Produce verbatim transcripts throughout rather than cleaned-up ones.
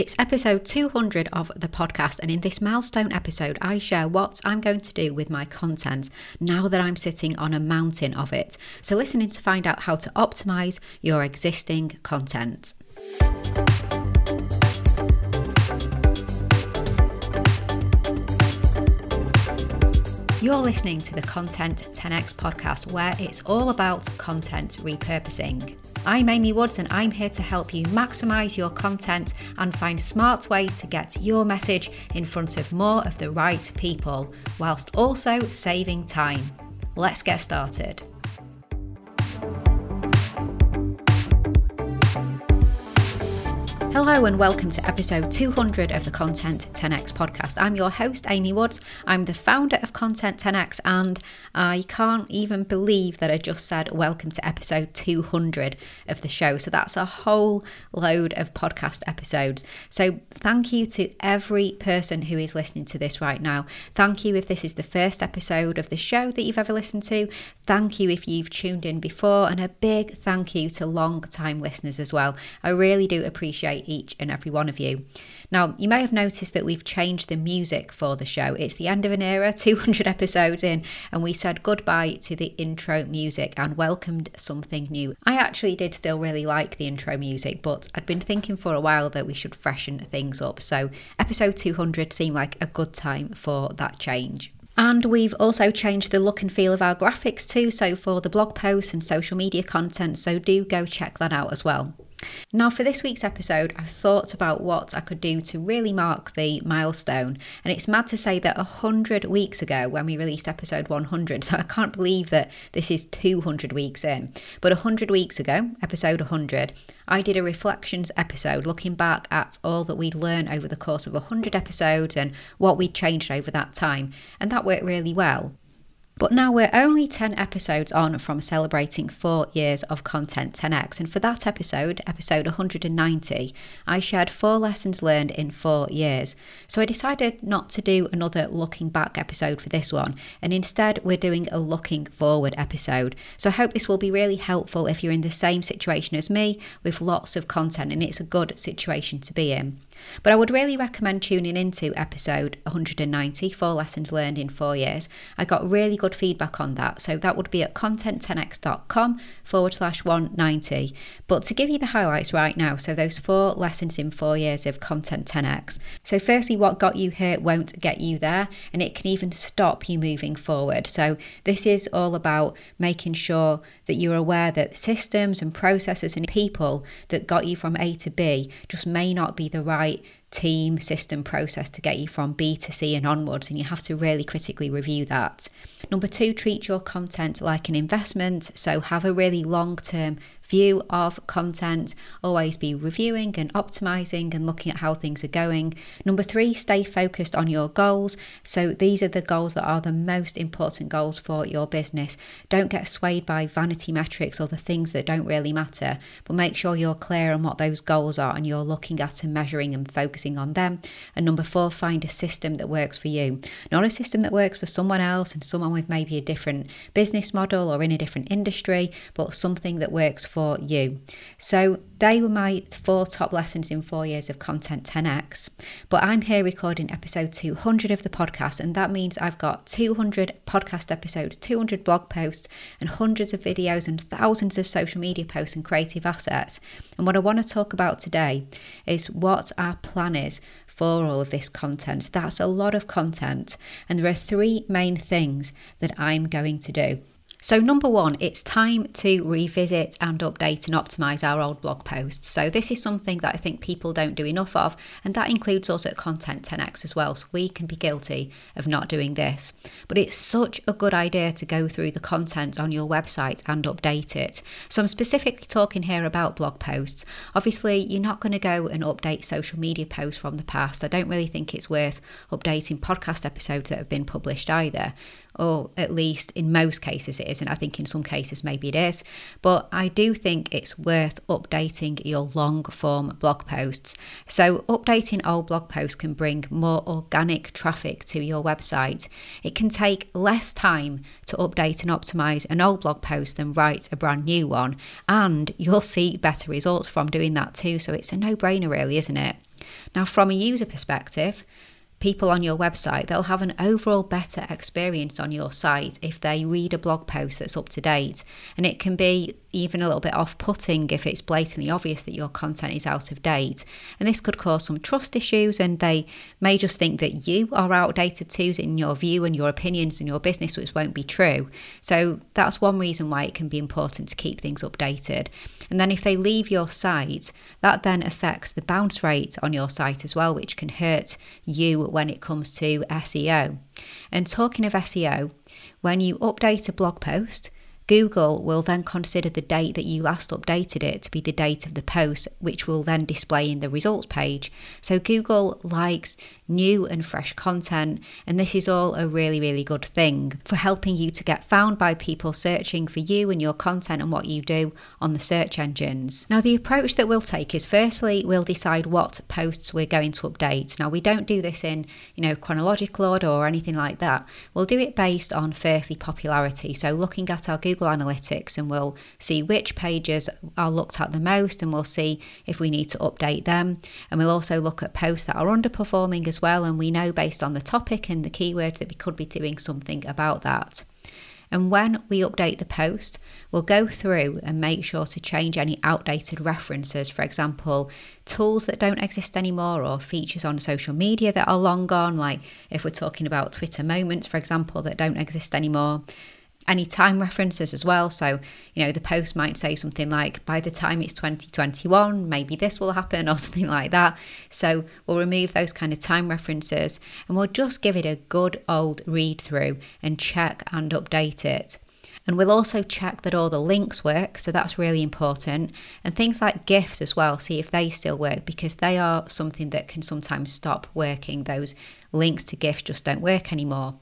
It's episode two hundred of the podcast, and in this milestone episode I share what I'm going to do with my content now that I'm sitting on a mountain of it. So listen in to find out how to optimize your existing content. You're listening to the Content ten x Podcast, where it's all about content repurposing. I'm Amy Woods, and I'm here to help you maximize your content and find smart ways to get your message in front of more of the right people, whilst also saving time. Let's get started. Hello and welcome to episode two hundred of the Content ten x Podcast. I'm your host, Amy Woods. I'm the founder of Content ten x, and I can't even believe that I just said welcome to episode two hundred of the show. So that's a whole load of podcast episodes. So thank you to every person who is listening to this right now. Thank you if this is the first episode of the show that you've ever listened to. Thank you if you've tuned in before, and a big thank you to long-time listeners as well. I really do appreciate each and every one of you. Now, you may have noticed that we've changed the music for the show. It's the end of an era, two hundred episodes in, and we said goodbye to the intro music and welcomed something new. I actually did still really like the intro music, but I'd been thinking for a while that we should freshen things up. So episode two hundred seemed like a good time for that change. And we've also changed the look and feel of our graphics too, so for the blog posts and social media content, so do go check that out as well. Now, for this week's episode, I thought about what I could do to really mark the milestone, and it's mad to say that one hundred weeks ago when we released episode one hundred, so I can't believe that this is two hundred weeks in, but one hundred weeks ago, episode one hundred, I did a reflections episode looking back at all that we'd learned over the course of one hundred episodes and what we'd changed over that time, and that worked really well. But now we're only ten episodes on from celebrating four years of Content ten x, and for that episode, episode one hundred ninety, I shared four lessons learned in four years. So I decided not to do another looking back episode for this one, and instead we're doing a looking forward episode. So I hope this will be really helpful if you're in the same situation as me with lots of content, and it's a good situation to be in. But I would really recommend tuning into episode one hundred ninety, four lessons learned in four years. I got really good feedback on that, so that would be at content ten x dot com forward slash one ninety. But to give you the highlights right now, so those four lessons in four years of Content ten x. So firstly, what got you here won't get you there, and it can even stop you moving forward. So this is all about making sure that you're aware that systems and processes and people that got you from A to B just may not be the right team, system, process to get you from B to C and onwards, and you have to really critically review that. Number two, treat your content like an investment. So have a really long-term view of content, always be reviewing and optimizing and looking at how things are going. Number three, stay focused on your goals. So these are the goals that are the most important goals for your business. Don't get swayed by vanity metrics or the things that don't really matter, but make sure you're clear on what those goals are and you're looking at and measuring and focusing on them. And number four, find a system that works for you, not a system that works for someone else and someone with maybe a different business model or in a different industry, but something that works for For you. So they were my four top lessons in four years of Content ten x, but I'm here recording episode two hundred of the podcast, and that means I've got two hundred podcast episodes, two hundred blog posts, and hundreds of videos and thousands of social media posts and creative assets. And what I want to talk about today is what our plan is for all of this content. That's a lot of content, and there are three main things that I'm going to do. So number one, it's time to revisit and update and optimise our old blog posts. So this is something that I think people don't do enough of, and that includes us at Content ten x as well, so we can be guilty of not doing this. But it's such a good idea to go through the content on your website and update it. So I'm specifically talking here about blog posts. Obviously, you're not going to go and update social media posts from the past. I don't really think it's worth updating podcast episodes that have been published either. Or at least in most cases it isn't. I think in some cases maybe it is, but I do think it's worth updating your long form blog posts. So updating old blog posts can bring more organic traffic to your website. It can take less time to update and optimize an old blog post than write a brand new one, and you'll see better results from doing that too, so it's a no-brainer really, isn't it? Now, from a user perspective, people on your website, they'll have an overall better experience on your site if they read a blog post that's up to date. And it can be even a little bit off-putting if it's blatantly obvious that your content is out of date. And this could cause some trust issues, and they may just think that you are outdated too in your view and your opinions and your business, which won't be true. So that's one reason why it can be important to keep things updated. And then if they leave your site, that then affects the bounce rate on your site as well, which can hurt you when it comes to S E O. And talking of S E O, when you update a blog post, Google will then consider the date that you last updated it to be the date of the post, which will then display in the results page. So Google likes new and fresh content, and this is all a really, really good thing for helping you to get found by people searching for you and your content and what you do on the search engines. Now, the approach that we'll take is, firstly, we'll decide what posts we're going to update. Now, we don't do this in, you know, chronological order or anything like that. We'll do it based on, firstly, popularity. So looking at our Google Analytics, and we'll see which pages are looked at the most, and we'll see if we need to update them. And we'll also look at posts that are underperforming as well, and we know based on the topic and the keyword that we could be doing something about that. And when we update the post, we'll go through and make sure to change any outdated references, for example, tools that don't exist anymore or features on social media that are long gone, like if we're talking about Twitter moments, for example, that don't exist anymore. Any time references as well. So, you know, the post might say something like, by the time it's twenty twenty-one, maybe this will happen or something like that. So we'll remove those kind of time references, and we'll just give it a good old read through and check and update it. And we'll also check that all the links work, so that's really important. And things like GIFs as well, see if they still work, because they are something that can sometimes stop working. Those links to GIFs just don't work anymore.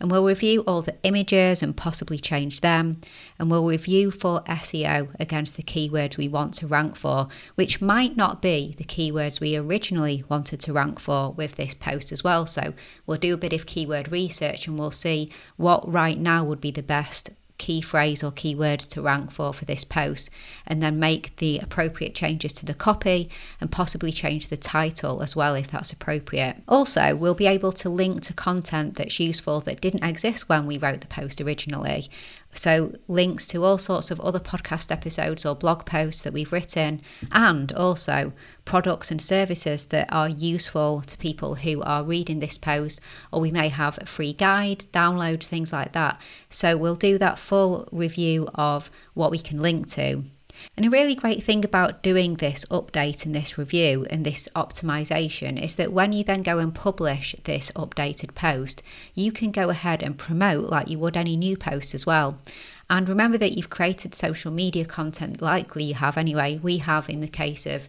And we'll review all the images and possibly change them. And we'll review for S E O against the keywords we want to rank for, which might not be the keywords we originally wanted to rank for with this post as well. So we'll do a bit of keyword research, and we'll see what right now would be the best key phrase or keywords to rank for for this post, and then make the appropriate changes to the copy and possibly change the title as well if that's appropriate. Also, we'll be able to link to content that's useful that didn't exist when we wrote the post originally. So links to all sorts of other podcast episodes or blog posts that we've written, and also products and services that are useful to people who are reading this post, or we may have free guides, downloads, things like that. So we'll do that full review of what we can link to. And a really great thing about doing this update and this review and this optimization is that when you then go and publish this updated post, you can go ahead and promote like you would any new post as well. And remember that you've created social media content, likely you have anyway. We have, in the case of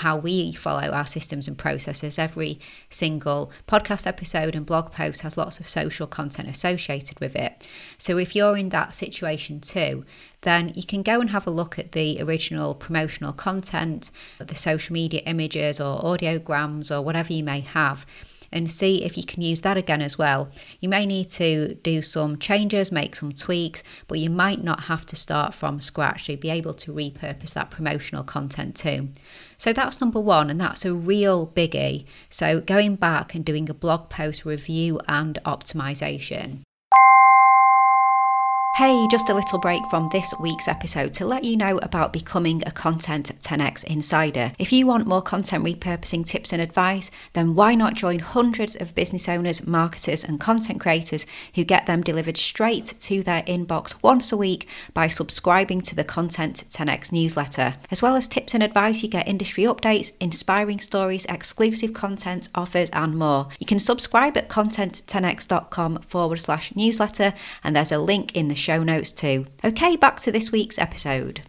how we follow our systems and processes, every single podcast episode and blog post has lots of social content associated with it. So if you're in that situation too, then you can go and have a look at the original promotional content, the social media images or audiograms or whatever you may have, and see if you can use that again as well. You may need to do some changes, make some tweaks, but you might not have to start from scratch. You'll be able to repurpose that promotional content too. So that's number one, and that's a real biggie. So going back and doing a blog post review and optimization. Hey, just a little break from this week's episode to let you know about becoming a Content ten X Insider. If you want more content repurposing tips and advice, then why not join hundreds of business owners, marketers, and content creators who get them delivered straight to their inbox once a week by subscribing to the Content ten X newsletter. As well as tips and advice, you get industry updates, inspiring stories, exclusive content, offers, and more. You can subscribe at content ten x dot com forward slash newsletter, and there's a link in the show notes too. Okay, back to this week's episode.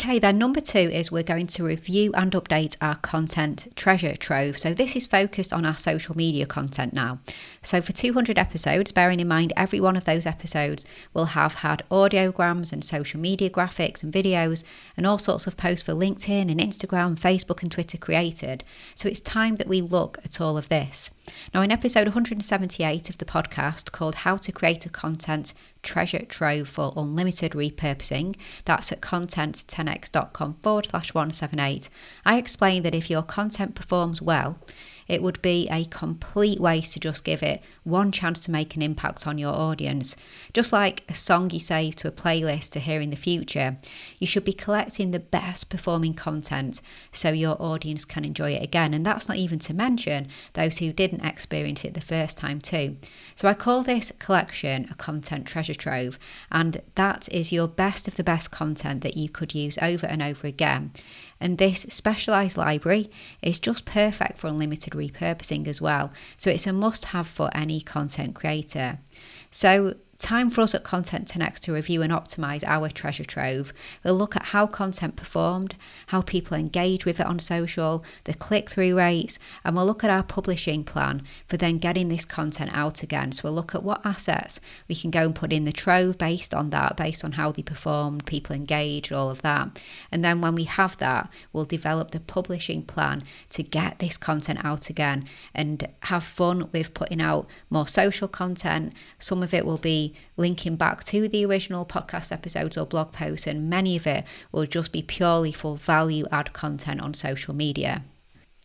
Okay, then number two is we're going to review and update our content treasure trove. So this is focused on our social media content now. So for two hundred episodes, bearing in mind every one of those episodes will have had audiograms and social media graphics and videos and all sorts of posts for LinkedIn and Instagram, Facebook and Twitter created. So it's time that we look at all of this. Now, in episode one hundred seventy-eight of the podcast called How to Create a Content Treasure Trove for Unlimited Repurposing, that's at content ten x dot com content ten x dot com forward slash one seven eight, I explained that if your content performs well, it would be a complete waste to just give it one chance to make an impact on your audience. Just like a song you save to a playlist to hear in the future, you should be collecting the best performing content so your audience can enjoy it again. And that's not even to mention those who didn't experience it the first time too. So I call this collection a content treasure trove, and that is your best of the best content that you could use over and over again. And this specialised library is just perfect for unlimited repurposing as well. So it's a must-have for any content creator. So time for us at Content ten X to review and optimise our treasure trove. We'll look at how content performed, how people engage with it on social, the click-through rates, and we'll look at our publishing plan for then getting this content out again. So we'll look at what assets we can go and put in the trove based on that, based on how they performed, people engaged, all of that. And then when we have that, we'll develop the publishing plan to get this content out again and have fun with putting out more social content. Some of it will be linking back to the original podcast episodes or blog posts, and many of it will just be purely for value add content on social media.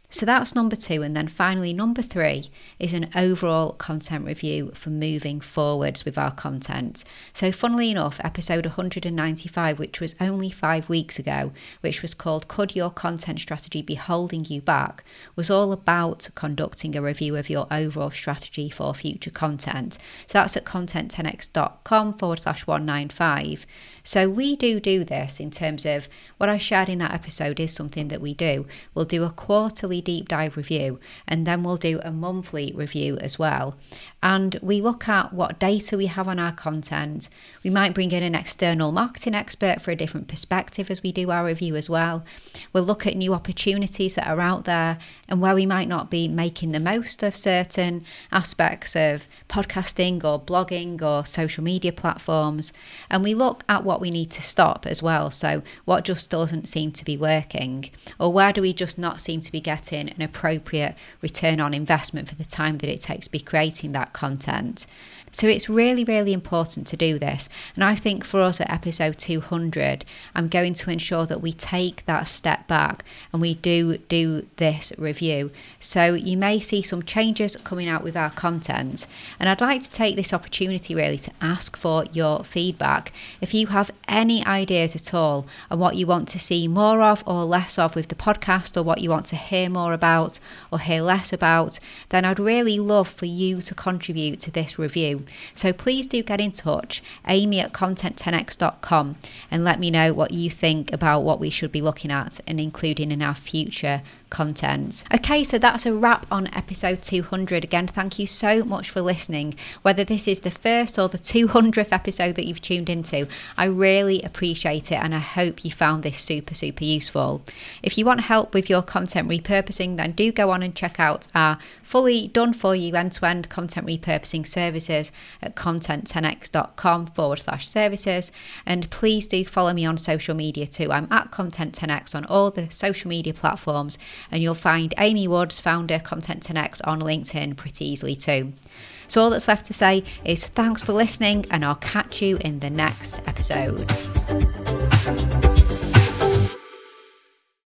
So that's number two. And then finally, number three is an overall content review for moving forwards with our content. So funnily enough, episode one hundred ninety-five, which was only five weeks ago, which was called Could Your Content Strategy Be Holding You Back?, was all about conducting a review of your overall strategy for future content. So that's at content ten x dot com forward slash one ninety-five. So we do do this in terms of what I shared in that episode is something that we do. We'll do a quarterly deep dive review, and then we'll do a monthly review as well. And we look at what data we have on our content. We might bring in an external marketing expert for a different perspective as we do our review as well. We'll look at new opportunities that are out there and where we might not be making the most of certain aspects of podcasting or blogging or social media platforms. And we look at what we need to stop as well. So what just doesn't seem to be working, or where do we just not seem to be getting in an appropriate return on investment for the time that it takes to be creating that content. So it's really, really important to do this. And I think for us at episode two hundred, I'm going to ensure that we take that step back and we do do this review. So you may see some changes coming out with our content. And I'd like to take this opportunity really to ask for your feedback. If you have any ideas at all on what you want to see more of or less of with the podcast, or what you want to hear more about or hear less about, then I'd really love for you to contribute to this review. So please do get in touch, amy at content ten x dot com, and let me know what you think about what we should be looking at and including in our future content. Okay, so that's a wrap on episode two hundred. Again, thank you so much for listening. Whether this is the first or the two hundredth episode that you've tuned into, I really appreciate it, and I hope you found this super, super useful. If you want help with your content repurposing, then do go on and check out our fully done for you end-to-end content repurposing services at content ten x dot com forward slash services. And please do follow me on social media too. I'm at Content ten X on all the social media platforms, and you'll find Amy Woods, founder Content ten X, on LinkedIn pretty easily too. So all that's left to say is thanks for listening, and I'll catch you in the next episode.